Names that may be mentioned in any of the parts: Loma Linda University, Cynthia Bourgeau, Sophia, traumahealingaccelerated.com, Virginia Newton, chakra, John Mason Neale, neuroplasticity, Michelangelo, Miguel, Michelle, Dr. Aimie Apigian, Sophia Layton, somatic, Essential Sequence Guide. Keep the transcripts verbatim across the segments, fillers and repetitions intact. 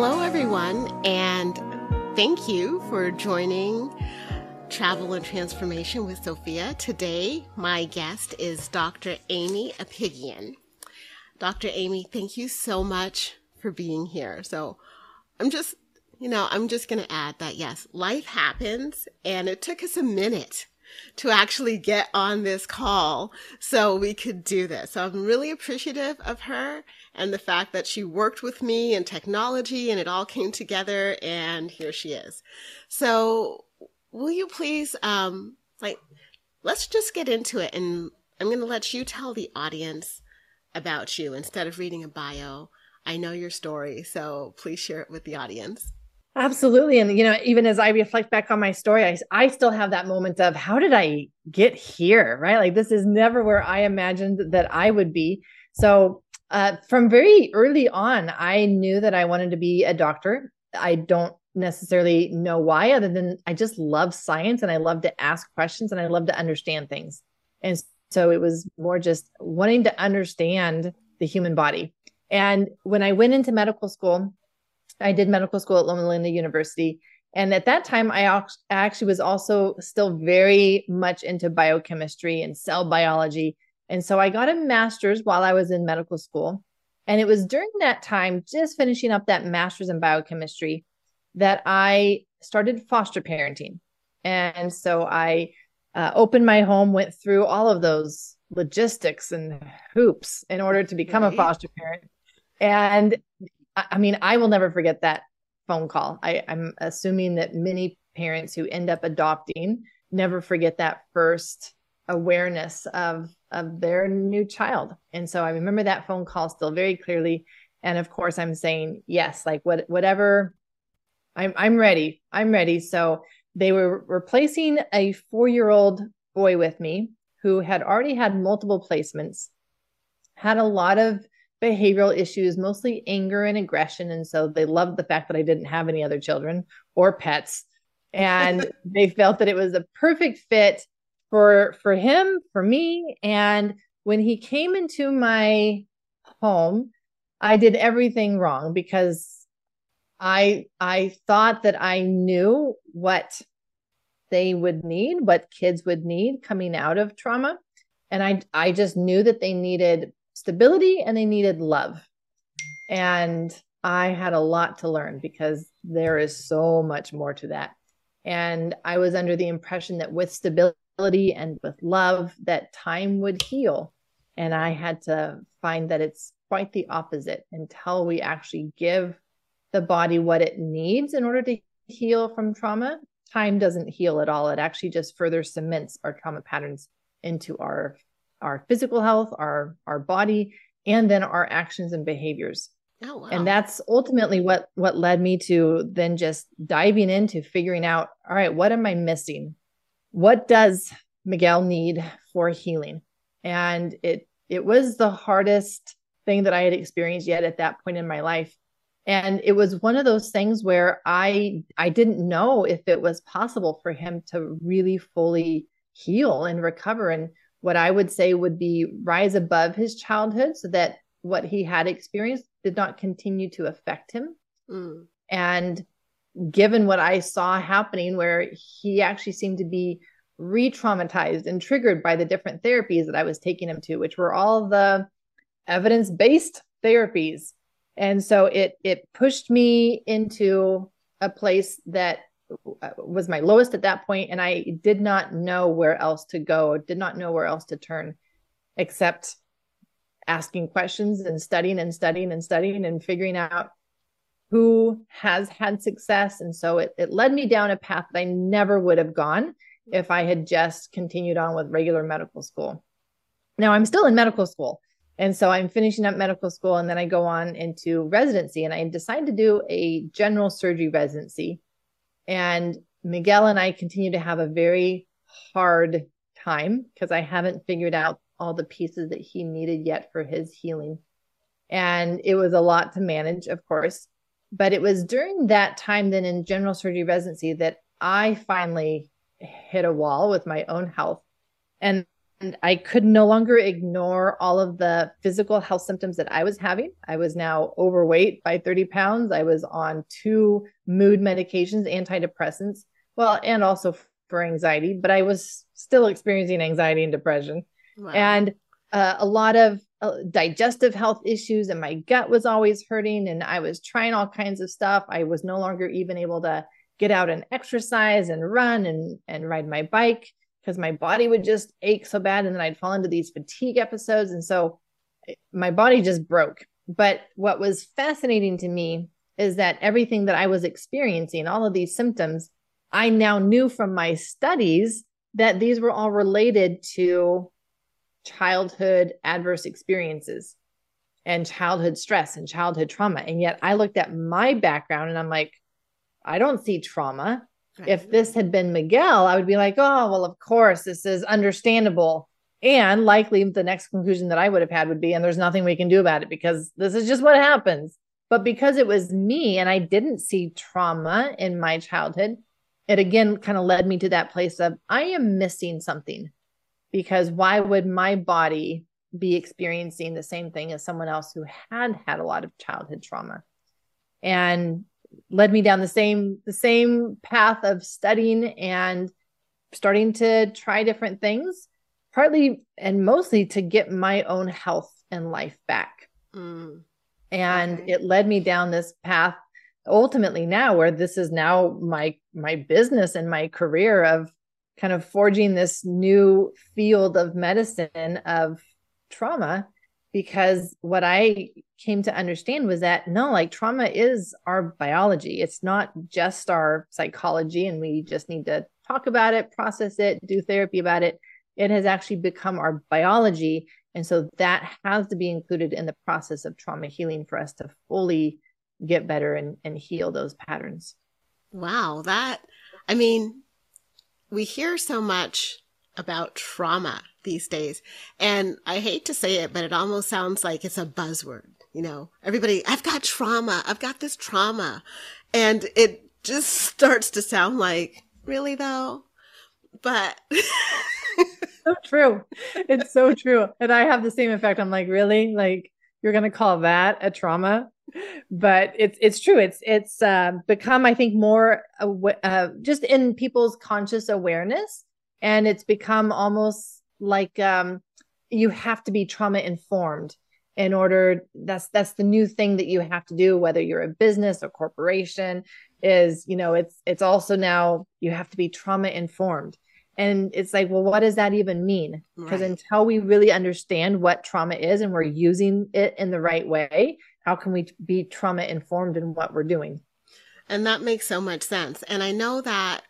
Hello, everyone, and thank you for joining Travel and Transformation with Sophia. Today, my guest is Doctor Aimie Apigian. Doctor Aimie, thank you so much for being here. So I'm just, you know, I'm just going to add that, yes, life happens, and it took us a minute to actually get on this call so we could do this. So I'm really appreciative of her and the fact that she worked with me and technology and it all came together, and here she is. So will you please, um, like, let's just get into it, and I'm going to let you tell the audience about you instead of reading a bio. I know your story, so please share it with the audience. Absolutely. And, you know, even as I reflect back on my story, I, I still have that moment of how did I get here, right? Like, this is never where I imagined that I would be. So uh, from very early on, I knew that I wanted to be a doctor. I don't necessarily know why, other than I just love science and I love to ask questions and I love to understand things. And so it was more just wanting to understand the human body. And when I went into medical school, I did medical school at Loma Linda University. And at that time, I actually was also still very much into biochemistry and cell biology. And so I got a master's while I was in medical school. And it was during that time, just finishing up that master's in biochemistry, that I started foster parenting. And so I uh, opened my home, went through all of those logistics and hoops in order to become right. a foster parent. And I mean, I will never forget that phone call. I, I'm assuming that many parents who end up adopting never forget that first awareness of, of their new child. And so I remember that phone call still very clearly. And of course, I'm saying, yes, like what, whatever, I'm, I'm ready. I'm ready. So they were replacing a four-year-old boy with me who had already had multiple placements, had a lot of behavioral issues, mostly anger and aggression. And so they loved the fact that I didn't have any other children or pets. And they felt that it was a perfect fit for, for him, for me. And when he came into my home, I did everything wrong because I, I thought that I knew what they would need, what kids would need coming out of trauma. And I, I just knew that they needed stability and they needed love. And I had a lot to learn because there is so much more to that. And I was under the impression that with stability and with love, that time would heal. And I had to find that it's quite the opposite. Until we actually give the body what it needs in order to heal from trauma, time doesn't heal at all. It actually just further cements our trauma patterns into our our physical health, our, our body, and then our actions and behaviors. Oh, wow. And that's ultimately what, what led me to then just diving into figuring out, all right, what am I missing? What does Miguel need for healing? And it, it was the hardest thing that I had experienced yet at that point in my life. And it was one of those things where I, I didn't know if it was possible for him to really fully heal and recover and what I would say would be rise above his childhood so that what he had experienced did not continue to affect him. Mm. And given what I saw happening, where he actually seemed to be re-traumatized and triggered by the different therapies that I was taking him to, which were all the evidence-based therapies. And so it, it pushed me into a place that was my lowest at that point, and I did not know where else to go, did not know where else to turn, except asking questions and studying and studying and studying and figuring out who has had success. And so it, it led me down a path that I never would have gone if I had just continued on with regular medical school. Now I'm still in medical school. And so I'm finishing up medical school, and then I go on into residency, and I decide to do a general surgery residency. And Miguel and I continue to have a very hard time because I haven't figured out all the pieces that he needed yet for his healing. And it was a lot to manage, of course. But it was during that time then in general surgery residency that I finally hit a wall with my own health. And And I could no longer ignore all of the physical health symptoms that I was having. I was now overweight by thirty pounds. I was on two mood medications, antidepressants, well, and also for anxiety, but I was still experiencing anxiety and depression. Wow. And uh, a lot of uh, digestive health issues, and my gut was always hurting, and I was trying all kinds of stuff. I was no longer even able to get out and exercise and run and, and ride my bike, because my body would just ache so bad. And then I'd fall into these fatigue episodes. And so my body just broke. But what was fascinating to me is that everything that I was experiencing, all of these symptoms, I now knew from my studies that these were all related to childhood adverse experiences and childhood stress and childhood trauma. And yet I looked at my background and I'm like, I don't see trauma. Right. If this had been Miguel, I would be like, oh, well, of course, this is understandable. And likely the next conclusion that I would have had would be, and there's nothing we can do about it because this is just what happens. But because it was me and I didn't see trauma in my childhood, it again kind of led me to that place of, I am missing something, because why would my body be experiencing the same thing as someone else who had had a lot of childhood trauma? And led me down the same, the same path of studying and starting to try different things, partly and mostly to get my own health and life back. Mm. And okay. It led me down this path ultimately now where this is now my, my business and my career of kind of forging this new field of medicine of trauma, because what I came to understand was that no, like trauma is our biology. It's not just our psychology and we just need to talk about it, process it, do therapy about it. It has actually become our biology. And so that has to be included in the process of trauma healing for us to fully get better and, and heal those patterns. Wow. That, I mean, we hear so much about trauma these days. And I hate to say it, but it almost sounds like it's a buzzword. You know, everybody, I've got trauma. I've got this trauma. And it just starts to sound like, really though? But so true. It's so true. And I have the same effect. I'm like, really? Like, you're going to call that a trauma? But it's, it's true. It's, it's uh, become, I think, more aw- uh, just in people's conscious awareness. And it's become almost like um, you have to be trauma informed in order. That's, that's the new thing that you have to do, whether you're a business or corporation is, you know, it's, it's also now you have to be trauma informed. And it's like, well, what does that even mean? Because right. Until we really understand what trauma is and we're using it in the right way, how can we be trauma informed in what we're doing? And that makes so much sense. And I know that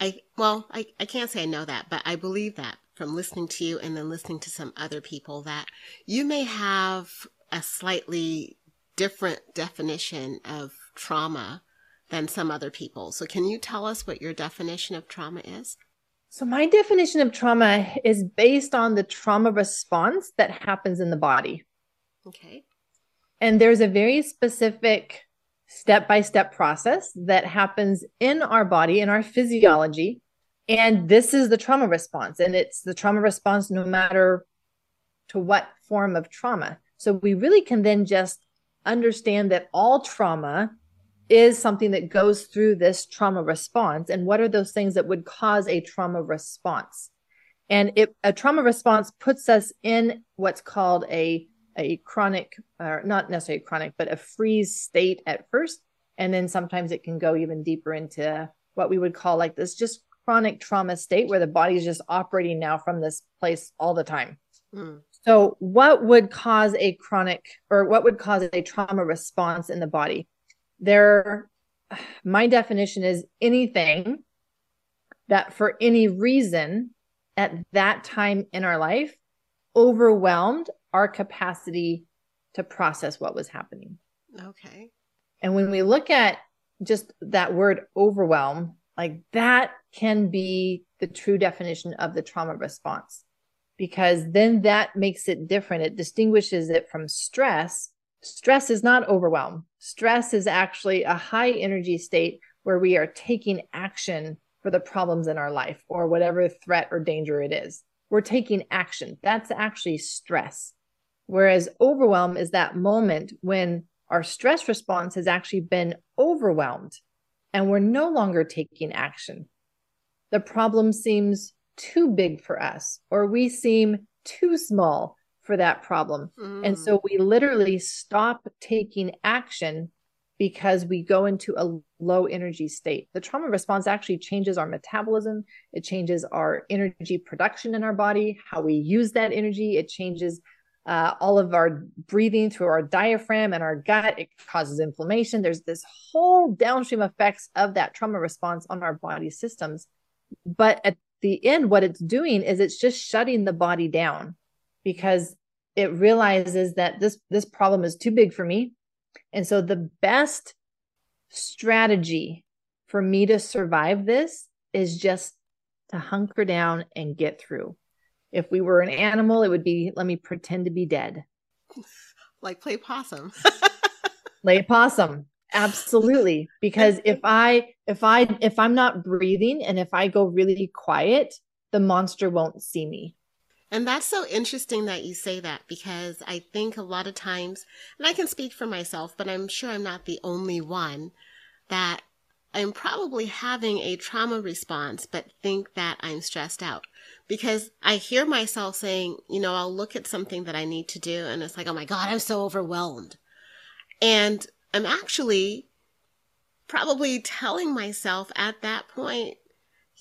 I, well, I, I can't say I know that, but I believe that from listening to you and then listening to some other people that you may have a slightly different definition of trauma than some other people. So can you tell us what your definition of trauma is? So my definition of trauma is based on the trauma response that happens in the body. Okay. And there's a very specific step-by-step process that happens in our body, in our physiology. And this is the trauma response. And it's the trauma response no matter to what form of trauma. So we really can then just understand that all trauma is something that goes through this trauma response. And what are those things that would cause a trauma response? And it, a trauma response puts us in what's called a a chronic, or not necessarily chronic, but a freeze state at first. And then sometimes it can go even deeper into what we would call like this just chronic trauma state where the body is just operating now from this place all the time. Mm. So what would cause a chronic or what would cause a trauma response in the body? There, my definition is anything that for any reason at that time in our life overwhelmed our capacity to process what was happening. Okay. And when we look at just that word overwhelm, like that can be the true definition of the trauma response, because then that makes it different. It distinguishes it from stress. Stress is not overwhelm. Stress is actually a high energy state where we are taking action for the problems in our life or whatever threat or danger it is. we're taking action. That's actually stress. Whereas overwhelm is that moment when our stress response has actually been overwhelmed and we're no longer taking action. The problem seems too big for us, or we seem too small for that problem. Mm. And so we literally stop taking action because we go into a low energy state. The trauma response actually changes our metabolism. It changes our energy production in our body, how we use that energy. It changes uh, all of our breathing through our diaphragm and our gut. It causes inflammation. There's this whole downstream effects of that trauma response on our body systems. But at the end, what it's doing is it's just shutting the body down because it realizes that this, this problem is too big for me. And so the best strategy for me to survive this is just to hunker down and get through. If we were an animal, it would be, let me pretend to be dead. Like play possum. Play possum. Absolutely. Because if I, if I, if I'm not breathing and if I go really quiet, the monster won't see me. And that's so interesting that you say that, because I think a lot of times, and I can speak for myself, but I'm sure I'm not the only one, that I'm probably having a trauma response, but think that I'm stressed out because I hear myself saying, you know, I'll look at something that I need to do. And it's like, oh my God, I'm so overwhelmed. And I'm actually probably telling myself at that point,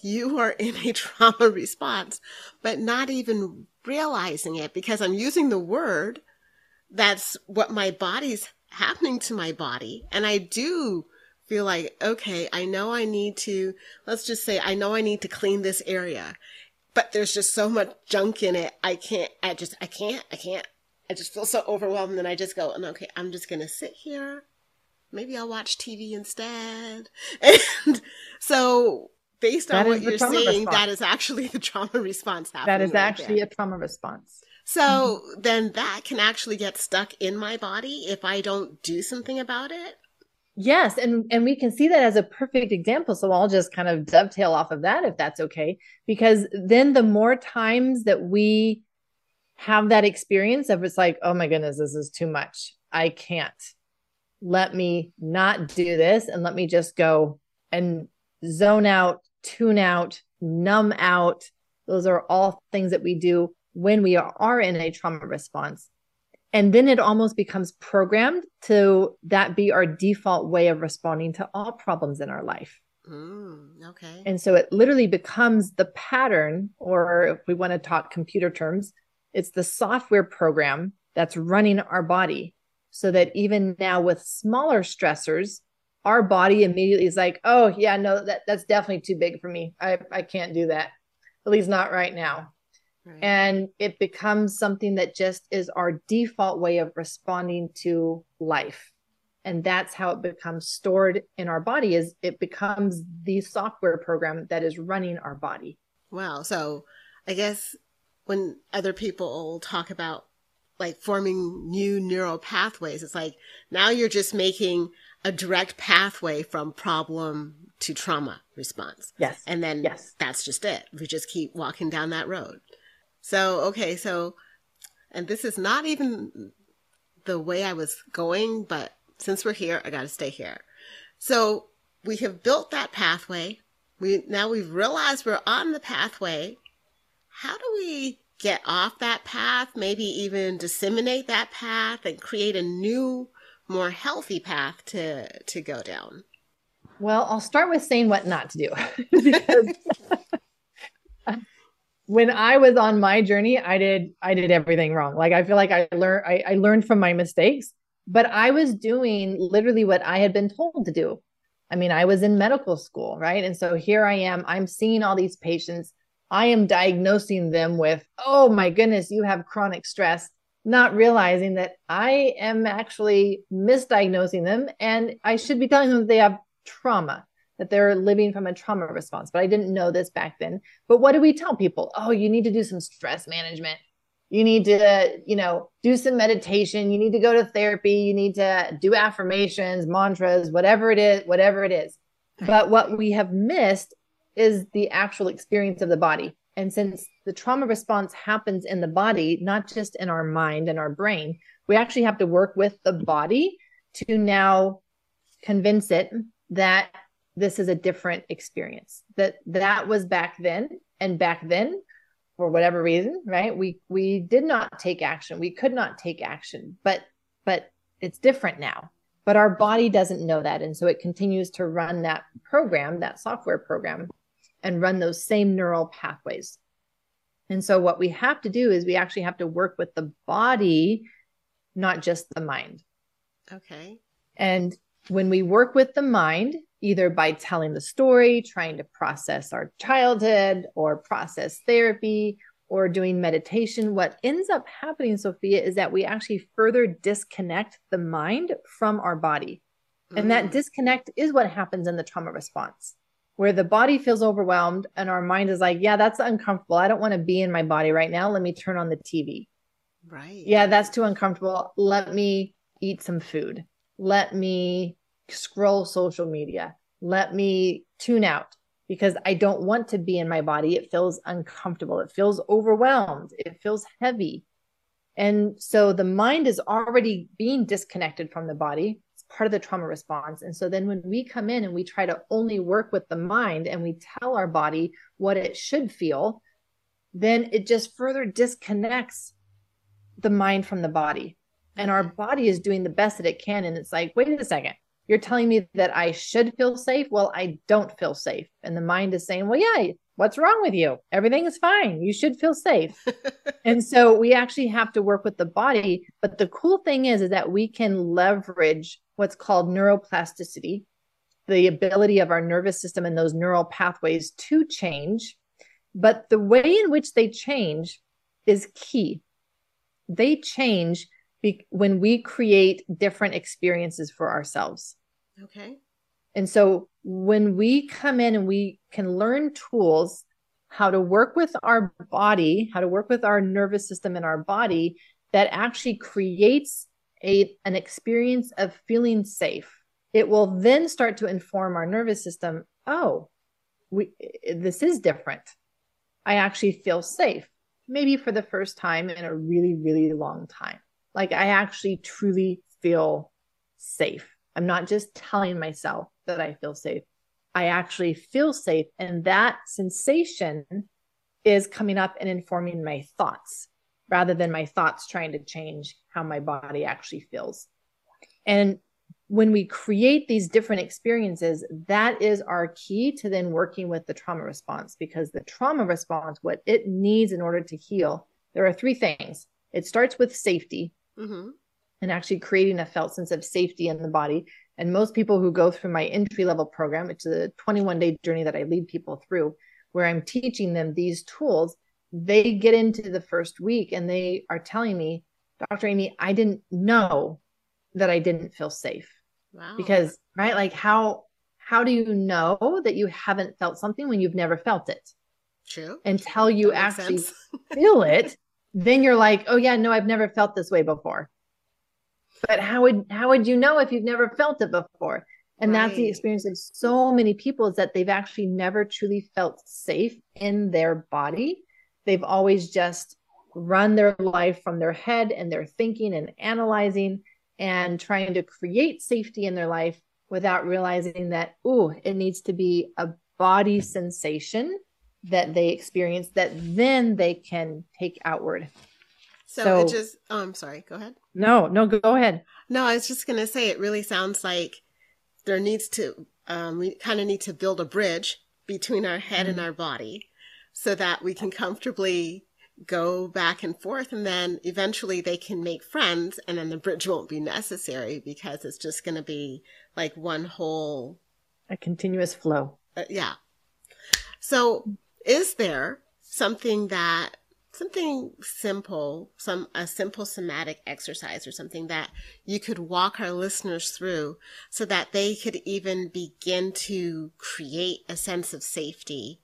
you are in a trauma response, but not even realizing it because I'm using the word. That's what my body's happening to my body. And I do feel like, okay, I know I need to, let's just say, I know I need to clean this area, but there's just so much junk in it. I can't, I just, I can't, I can't, I just feel so overwhelmed. And I just go, and okay, I'm just going to sit here. Maybe I'll watch T V instead. And so based on what you're saying, that is actually the trauma response happening. That is actually a trauma response. So mm-hmm. then that can actually get stuck in my body if I don't do something about it. Yes. And, and we can see that as a perfect example. So I'll just kind of dovetail off of that if that's okay, because then the more times that we have that experience of it's like, oh my goodness, this is too much. I can't. Let me not do this. And let me just go and zone out, tune out, numb out. Those are all things that we do when we are in a trauma response. And then it almost becomes programmed to that be our default way of responding to all problems in our life. Mm, okay. And so it literally becomes the pattern, or if we want to talk computer terms, it's the software program that's running our body so that even now with smaller stressors, our body immediately is like, oh yeah, no, that, that's definitely too big for me. I, I can't do that. At least not right now. Right. And it becomes something that just is our default way of responding to life. And that's how it becomes stored in our body, is it becomes the software program that is running our body. Wow. So I guess when other people talk about like forming new neural pathways, it's like now you're just making a direct pathway from problem to trauma response. Yes. And then yes. That's just it. We just keep walking down that road. So, okay. So, and this is not even the way I was going, but since we're here, I got to stay here. So we have built that pathway. We, now we've realized we're on the pathway. How do we get off that path? Maybe even disseminate that path and create a new, more healthy path to, to go down? Well, I'll start with saying what not to do. Because when I was on my journey, I did, I did everything wrong. Like, I feel like I learned, I, I learned from my mistakes, but I was doing literally what I had been told to do. I mean, I was in medical school, right? And so here I am, I'm seeing all these patients. I am diagnosing them with, oh my goodness, you have chronic stress. Not realizing that I am actually misdiagnosing them, and I should be telling them that they have trauma, that they're living from a trauma response. But I didn't know this back then. But what do we tell people? Oh, you need to do some stress management. You need to, you know, do some meditation. You need to go to therapy. You need to do affirmations, mantras, whatever it is, whatever it is. But what we have missed is the actual experience of the body. And since the trauma response happens in the body, not just in our mind and our brain, we actually have to work with the body to now convince it that this is a different experience, that that was back then. And back then, for whatever reason, right, we, we did not take action. We could not take action, but, but it's different now. But our body doesn't know that. And so it continues to run that program, that software program, and run those same neural pathways. And so what we have to do is we actually have to work with the body, not just the mind. Okay. And when we work with the mind, either by telling the story, trying to process our childhood or process therapy or doing meditation, what ends up happening, Sophia, is that we actually further disconnect the mind from our body. Mm-hmm. And that disconnect is what happens in the trauma response, where the body feels overwhelmed and our mind is like, yeah, that's uncomfortable. I don't want to be in my body right now. Let me turn on the T V. Right. Yeah, that's too uncomfortable. Let me eat some food. Let me scroll social media. Let me tune out because I don't want to be in my body. It feels uncomfortable. It feels overwhelmed. It feels heavy. And so the mind is already being disconnected from the body. It's part of the trauma response. And so then when we come in and we try to only work with the mind and we tell our body what it should feel, then it just further disconnects the mind from the body. And our body is doing the best that it can. And it's like, wait a second, you're telling me that I should feel safe? Well, I don't feel safe. And the mind is saying, well, yeah, what's wrong with you? Everything is fine. You should feel safe. And so we actually have to work with the body. But the cool thing is, is that we can leverage what's called neuroplasticity, the ability of our nervous system and those neural pathways to change. But the way in which they change is key. They change Be- when we create different experiences for ourselves. Okay. And so when we come in and we can learn tools, how to work with our body, how to work with our nervous system and our body, that actually creates a, an experience of feeling safe. It will then start to inform our nervous system. Oh, we, this is different. I actually feel safe. Maybe for the first time in a really, really long time. Like I actually truly feel safe. I'm not just telling myself that I feel safe. I actually feel safe. And that sensation is coming up and informing my thoughts rather than my thoughts trying to change how my body actually feels. And when we create these different experiences, that is our key to then working with the trauma response, because the trauma response, what it needs in order to heal, there are three things. It starts with safety. Mm-hmm. And actually creating a felt sense of safety in the body. And most people who go through my entry level program, it's a twenty-one day journey that I lead people through where I'm teaching them these tools. They get into the first week and they are telling me, Doctor Aimie, I didn't know that I didn't feel safe. Wow. Because, right? Like how, how do you know that you haven't felt something when you've never felt it? True. Until you that actually feel it. Then you're like, oh yeah, no, I've never felt this way before. But how would, how would you know if you've never felt it before? And right. That's the experience of so many people, is that they've actually never truly felt safe in their body. They've always just run their life from their head and their thinking and analyzing and trying to create safety in their life without realizing that, ooh, it needs to be a body sensation that they experience that then they can take outward. So, so it just, oh, I'm sorry. Go ahead. No, no, go ahead. No, I was just going to say, it really sounds like there needs to, um, we kind of need to build a bridge between our head mm-hmm. and our body so that we can comfortably go back and forth. And then eventually they can make friends, and then the bridge won't be necessary because it's just going to be like one whole. A continuous flow. Uh, yeah. So, is there something that, something simple, some, a simple somatic exercise or something that you could walk our listeners through so that they could even begin to create a sense of safety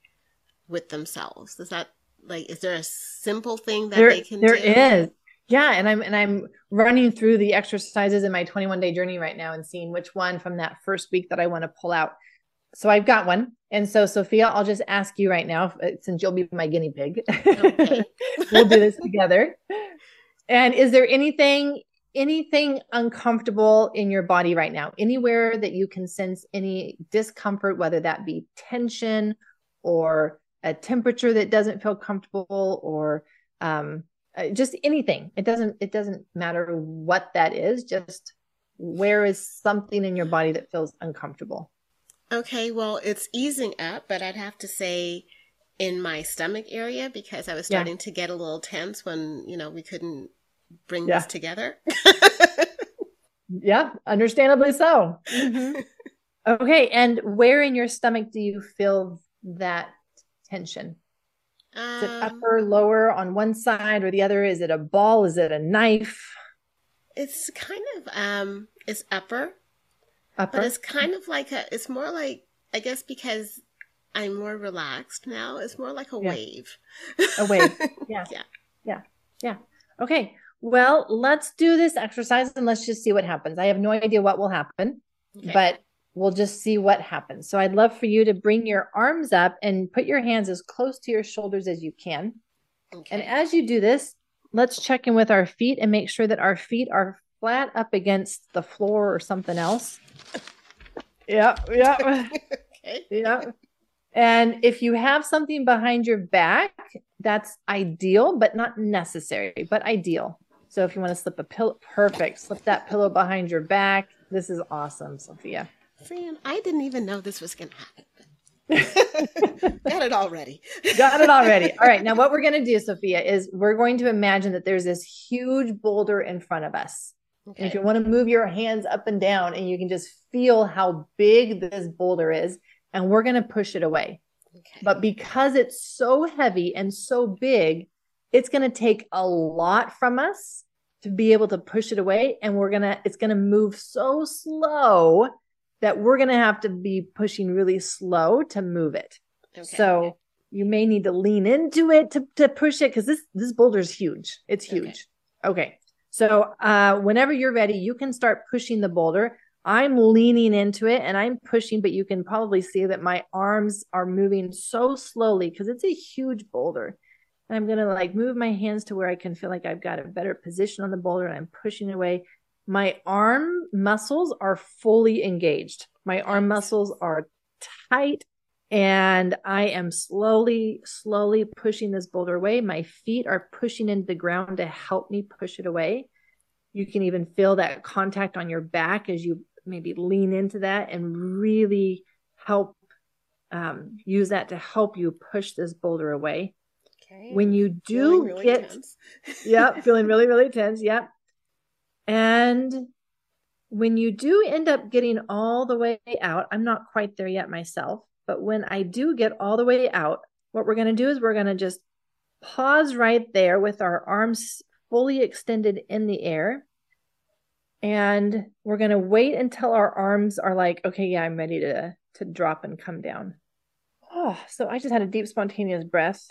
with themselves? Is that like, is there a simple thing that there, they can there do? There is. Yeah. And I'm, and I'm running through the exercises in my twenty-one day journey right now and seeing which one from that first week that I want to pull out. So I've got one. And so, Sophia, I'll just ask you right now, since you'll be my guinea pig, okay. We'll do this together. And is there anything, anything uncomfortable in your body right now? Anywhere that you can sense any discomfort, whether that be tension or a temperature that doesn't feel comfortable, or um, just anything. It doesn't, it doesn't matter what that is. Just where is something in your body that feels uncomfortable? Okay, well, it's easing up, but I'd have to say in my stomach area, because I was starting yeah. to get a little tense when, you know, we couldn't bring yeah. this together. Yeah, understandably so. Mm-hmm. Okay, and where in your stomach do you feel that tension? Um, Is it upper, lower, on one side or the other? Is it a ball? Is it a knife? It's kind of, um, it's upper. Upper. But it's kind of like a, it's more like, I guess because I'm more relaxed now, it's more like a yeah. wave. A wave. Yeah. Yeah. Yeah. Yeah. Okay. Well, let's do this exercise and let's just see what happens. I have no idea what will happen, okay. but we'll just see what happens. So I'd love for you to bring your arms up and put your hands as close to your shoulders as you can. Okay. And as you do this, let's check in with our feet and make sure that our feet are flat up against the floor or something else. Yeah. Yeah. Okay. Yeah. And if you have something behind your back, that's ideal, but not necessary, but ideal. So if you want to slip a pillow, perfect. Slip that pillow behind your back. This is awesome, Sophia. Fran, I didn't even know this was going to happen. Got it already. Got it already. All right. Now what we're going to do, Sophia, is we're going to imagine that there's this huge boulder in front of us. Okay. And if you want to move your hands up and down, and you can just feel how big this boulder is, and we're going to push it away. Okay. But because it's so heavy and so big, it's going to take a lot from us to be able to push it away. And we're going to, it's going to move so slow that we're going to have to be pushing really slow to move it. Okay. So okay. you may need to lean into it to, to push it, because this, this boulder is huge. It's huge. Okay. Okay. So uh, whenever you're ready, you can start pushing the boulder. I'm leaning into it and I'm pushing, but you can probably see that my arms are moving so slowly because it's a huge boulder. And I'm going to like move my hands to where I can feel like I've got a better position on the boulder, and I'm pushing away. My arm muscles are fully engaged. My arm muscles are tight, and I am slowly, slowly pushing this boulder away. My feet are pushing into the ground to help me push it away. You can even feel that contact on your back as you maybe lean into that and really help um, use that to help you push this boulder away. Okay. When you do really get, yeah, feeling really, really tense. Yep. And when you do end up getting all the way out, I'm not quite there yet myself. But when I do get all the way out, what we're going to do is we're going to just pause right there with our arms fully extended in the air. And we're going to wait until our arms are like, okay, yeah, I'm ready to, to drop and come down. Oh, so I just had a deep, spontaneous breath.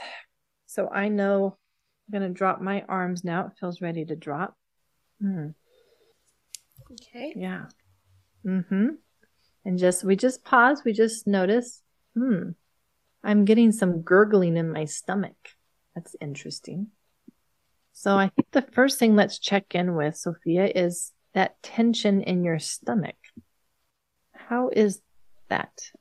So I know I'm going to drop my arms now. It feels ready to drop. Mm. Okay. Yeah. Mm-hmm. And just, we just pause. We just notice, hmm, I'm getting some gurgling in my stomach. That's interesting. So I think the first thing let's check in with, Sophia, is that tension in your stomach. How is that?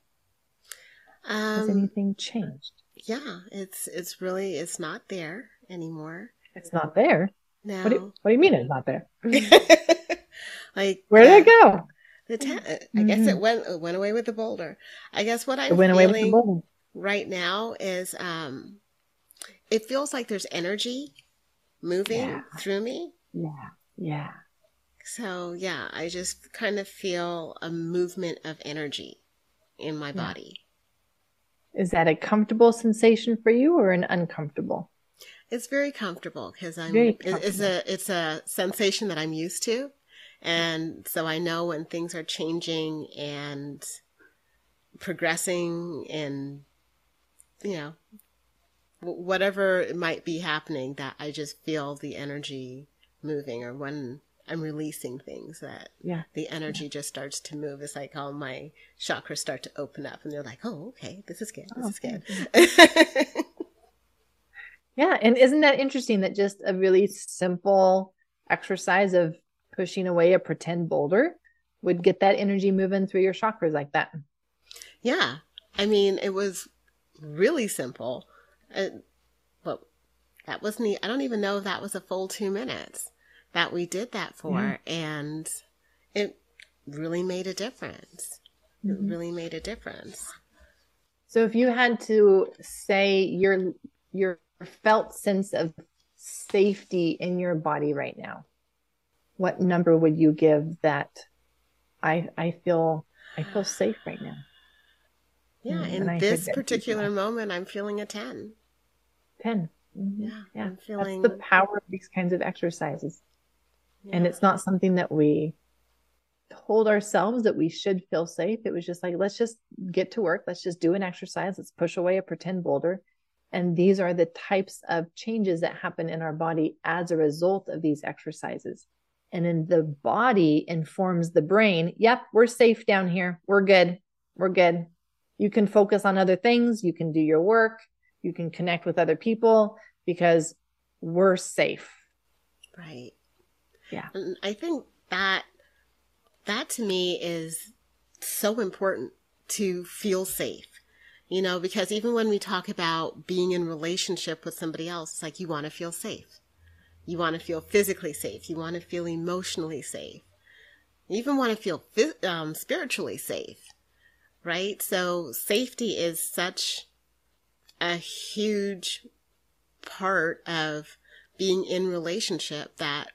Um, Has anything changed? Yeah, it's, it's really, it's not there anymore. It's not there? No. What do you, what do you mean it's not there? Like, where did uh, it go? The ten- I guess mm-hmm. it went it went away with the boulder. I guess what I'm it went away with the boulder. Right now is um, it feels like there's energy moving yeah. through me. Yeah, yeah. So yeah, I just kind of feel a movement of energy in my yeah. body. Is that a comfortable sensation for you, or an uncomfortable? It's very comfortable because I'm. Very comfortable. It's a it's a sensation that I'm used to. And so I know when things are changing and progressing and, you know, whatever it might be happening, that I just feel the energy moving. Or when I'm releasing things that yeah. the energy yeah. just starts to move. It's like all my chakras start to open up and they're like, oh, okay, this is good. This oh, is good. Yeah. And isn't that interesting that just a really simple exercise of pushing away a pretend boulder would get that energy moving through your chakras like that? Yeah. I mean, it was really simple. Uh, but that wasn't, the, I don't even know if that was a full two minutes. That we did that for, yeah. and it really made a difference. Mm-hmm. It really made a difference. So if you had to say your your felt sense of safety in your body right now, what number would you give that I I feel I feel safe right now? Yeah, mm-hmm. in and this particular moment, I'm feeling a ten. ten. Mm-hmm. Yeah, yeah. I'm feeling... That's the power of these kinds of exercises. Yeah. And it's not something that we told ourselves that we should feel safe. It was just like, let's just get to work. Let's just do an exercise. Let's push away a pretend boulder. And these are the types of changes that happen in our body as a result of these exercises. And then the body informs the brain, yep, we're safe down here. We're good. We're good. You can focus on other things. You can do your work. You can connect with other people because we're safe. Right. Yeah. And I think that, that to me is so important, to feel safe, you know, because even when we talk about being in relationship with somebody else, it's like, you want to feel safe. You want to feel physically safe. You want to feel emotionally safe. You even want to feel um, spiritually safe, right? So safety is such a huge part of being in relationship that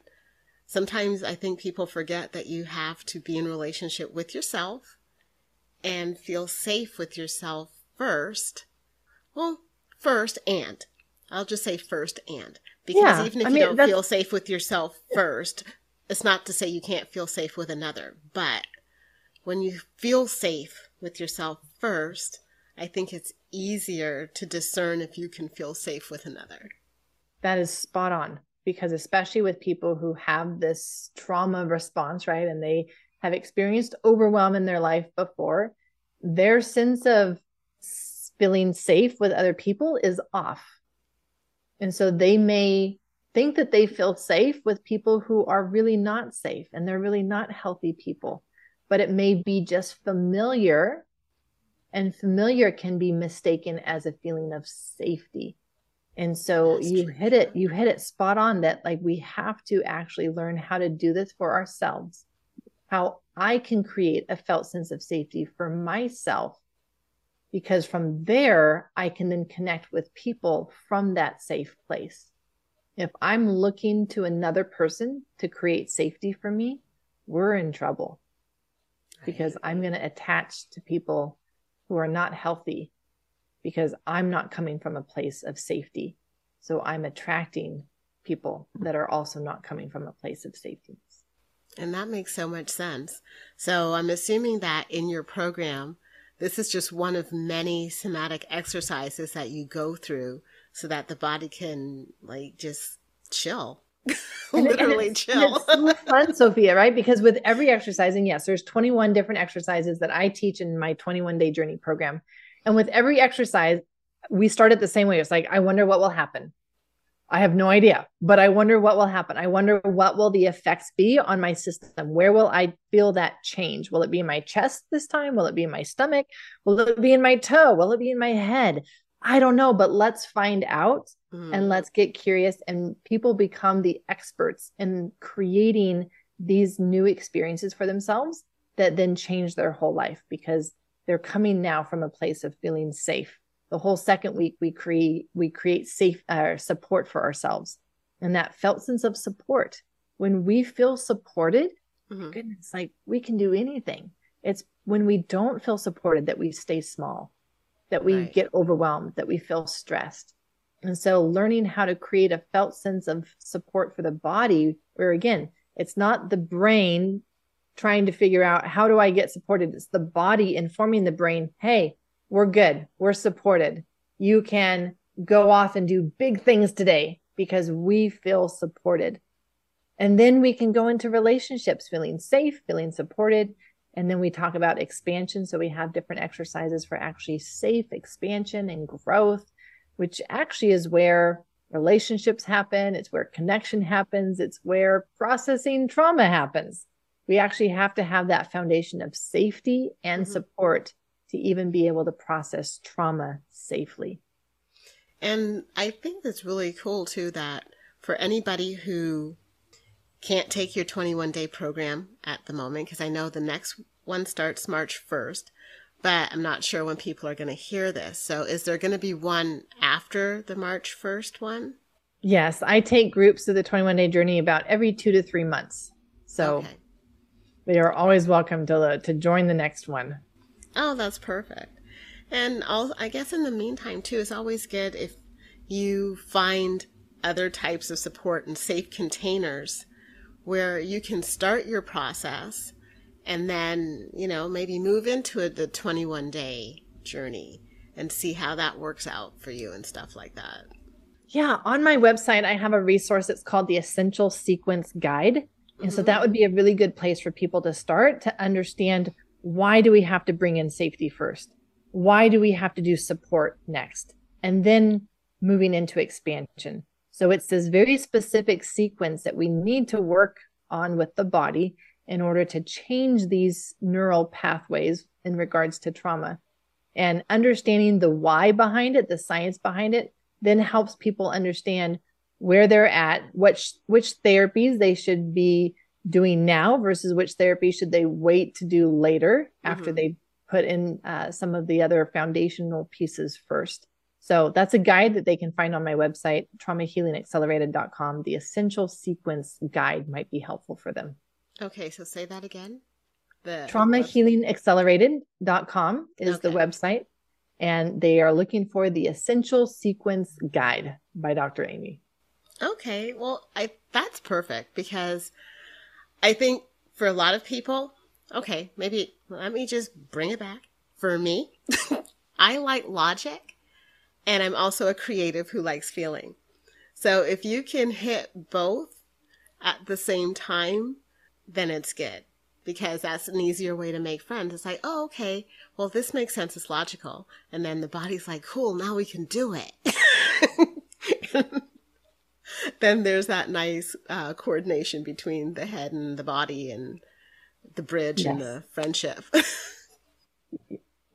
sometimes I think people forget that you have to be in relationship with yourself and feel safe with yourself first. Well, first and. I'll just say first and. Because yeah, even if I you mean, don't that's... feel safe with yourself first, it's not to say you can't feel safe with another. But when you feel safe with yourself first, I think it's easier to discern if you can feel safe with another. That is spot on. Because especially with people who have this trauma response, right? And they have experienced overwhelm in their life before, their sense of feeling safe with other people is off. And so they may think that they feel safe with people who are really not safe and they're really not healthy people, but it may be just familiar, and familiar can be mistaken as a feeling of safety. And so That's you true. hit it, you hit it spot on that, like, we have to actually learn how to do this for ourselves, how I can create a felt sense of safety for myself, because from there I can then connect with people from that safe place. If I'm looking to another person to create safety for me, we're in trouble, right? Because I'm going to attach to people who are not healthy, because I'm not coming from a place of safety. So I'm attracting people that are also not coming from a place of safety. And that makes so much sense. So I'm assuming that in your program, this is just one of many somatic exercises that you go through so that the body can, like, just chill, literally and it's, chill. And it's fun, Sophia, right? Because with every exercise, and yes, there's twenty-one different exercises that I teach in my twenty-one day journey program. And with every exercise, we start it the same way. It's like, I wonder what will happen. I have no idea, but I wonder what will happen. I wonder what will the effects be on my system? Where will I feel that change? Will it be in my chest this time? Will it be in my stomach? Will it be in my toe? Will it be in my head? I don't know, but let's find out mm. and let's get curious. And people become the experts in creating these new experiences for themselves that then change their whole life, because they're coming now from a place of feeling safe. The whole second week, we create we create safe uh, support for ourselves, and that felt sense of support. When we feel supported, mm-hmm. goodness, like, we can do anything. It's when we don't feel supported that we stay small, that we right. get overwhelmed, that we feel stressed. And so, learning how to create a felt sense of support for the body, where again, it's not the brain trying to figure out, how do I get supported? It's the body informing the brain, hey, we're good. We're supported. You can go off and do big things today because we feel supported. And then we can go into relationships, feeling safe, feeling supported. And then we talk about expansion. So we have different exercises for actually safe expansion and growth, which actually is where relationships happen. It's where connection happens. It's where processing trauma happens. We actually have to have that foundation of safety and mm-hmm. support to even be able to process trauma safely. And I think that's really cool too, that for anybody who can't take your twenty-one day program at the moment, because I know the next one starts March first, but I'm not sure when people are going to hear this. So is there going to be one after the March first one? Yes. I take groups to the twenty-one day journey about every two to three months. So okay. They are always welcome to, uh, to join the next one. Oh, that's perfect. And I'll, I guess in the meantime, too, it's always good if you find other types of support and safe containers where you can start your process and then, you know, maybe move into a, the twenty-one day journey and see how that works out for you and stuff like that. Yeah. On my website, I have a resource. It's called the Essential Sequence Guide. Mm-hmm. And so that would be a really good place for people to start to understand, why do we have to bring in safety first? Why do we have to do support next? And then moving into expansion. So it's this very specific sequence that we need to work on with the body in order to change these neural pathways in regards to trauma. And understanding the why behind it, the science behind it, then helps people understand where they're at, which, which therapies they should be doing now versus which therapy should they wait to do later mm-hmm. after they put in uh, some of the other foundational pieces first. So that's a guide that they can find on my website, trauma healing accelerated dot com. The Essential Sequence Guide might be helpful for them. Okay. So say that again. The trauma healing accelerated dot com is okay. the website, and they are looking for the Essential Sequence Guide by Doctor Aimie. Okay. Well, I, that's perfect, because I think for a lot of people, okay, maybe let me just bring it back. For me, I like logic, and I'm also a creative who likes feeling. So if you can hit both at the same time, then it's good, because that's an easier way to make friends. It's like, oh, okay, well, this makes sense. It's logical. And then the body's like, cool, now we can do it. Then there's that nice uh, coordination between the head and the body and the bridge yes. and the friendship.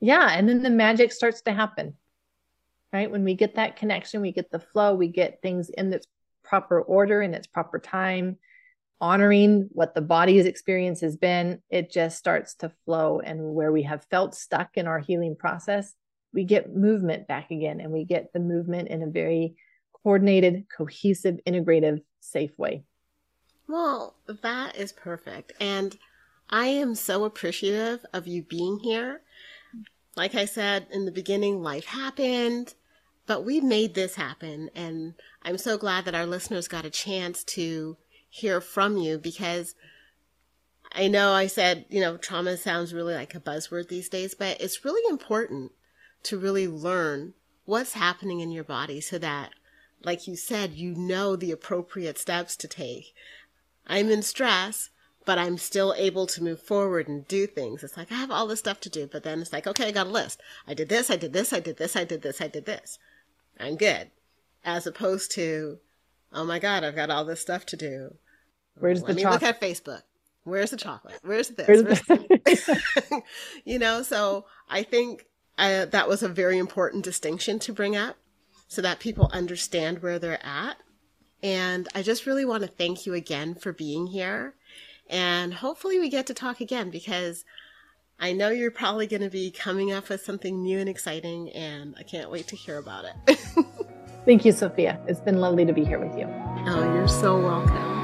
Yeah. And then the magic starts to happen, right? When we get that connection, we get the flow, we get things in its proper order and its proper time, honoring what the body's experience has been. It just starts to flow. And where we have felt stuck in our healing process, we get movement back again, and we get the movement in a very coordinated, cohesive, integrative, safe way. Well, that is perfect. And I am so appreciative of you being here. Like I said in the beginning, life happened, but we made this happen. And I'm so glad that our listeners got a chance to hear from you, because I know I said, you know, trauma sounds really like a buzzword these days, but it's really important to really learn what's happening in your body so that, like you said, you know the appropriate steps to take. I'm in stress, but I'm still able to move forward and do things. It's like, I have all this stuff to do, but then it's like, okay, I got a list. I did this, I did this, I did this, I did this, I did this. I'm good. As opposed to, oh my God, I've got all this stuff to do. Where's the chocolate? Let me look at Facebook. Where's the chocolate? Where's this? Where's Where's the- you know, so I think uh, that was a very important distinction to bring up, so that people understand where they're at. And I just really want to thank you again for being here. And hopefully we get to talk again, because I know you're probably going to be coming up with something new and exciting, and I can't wait to hear about it. Thank you, Sophia. It's been lovely to be here with you. Oh, you're so welcome.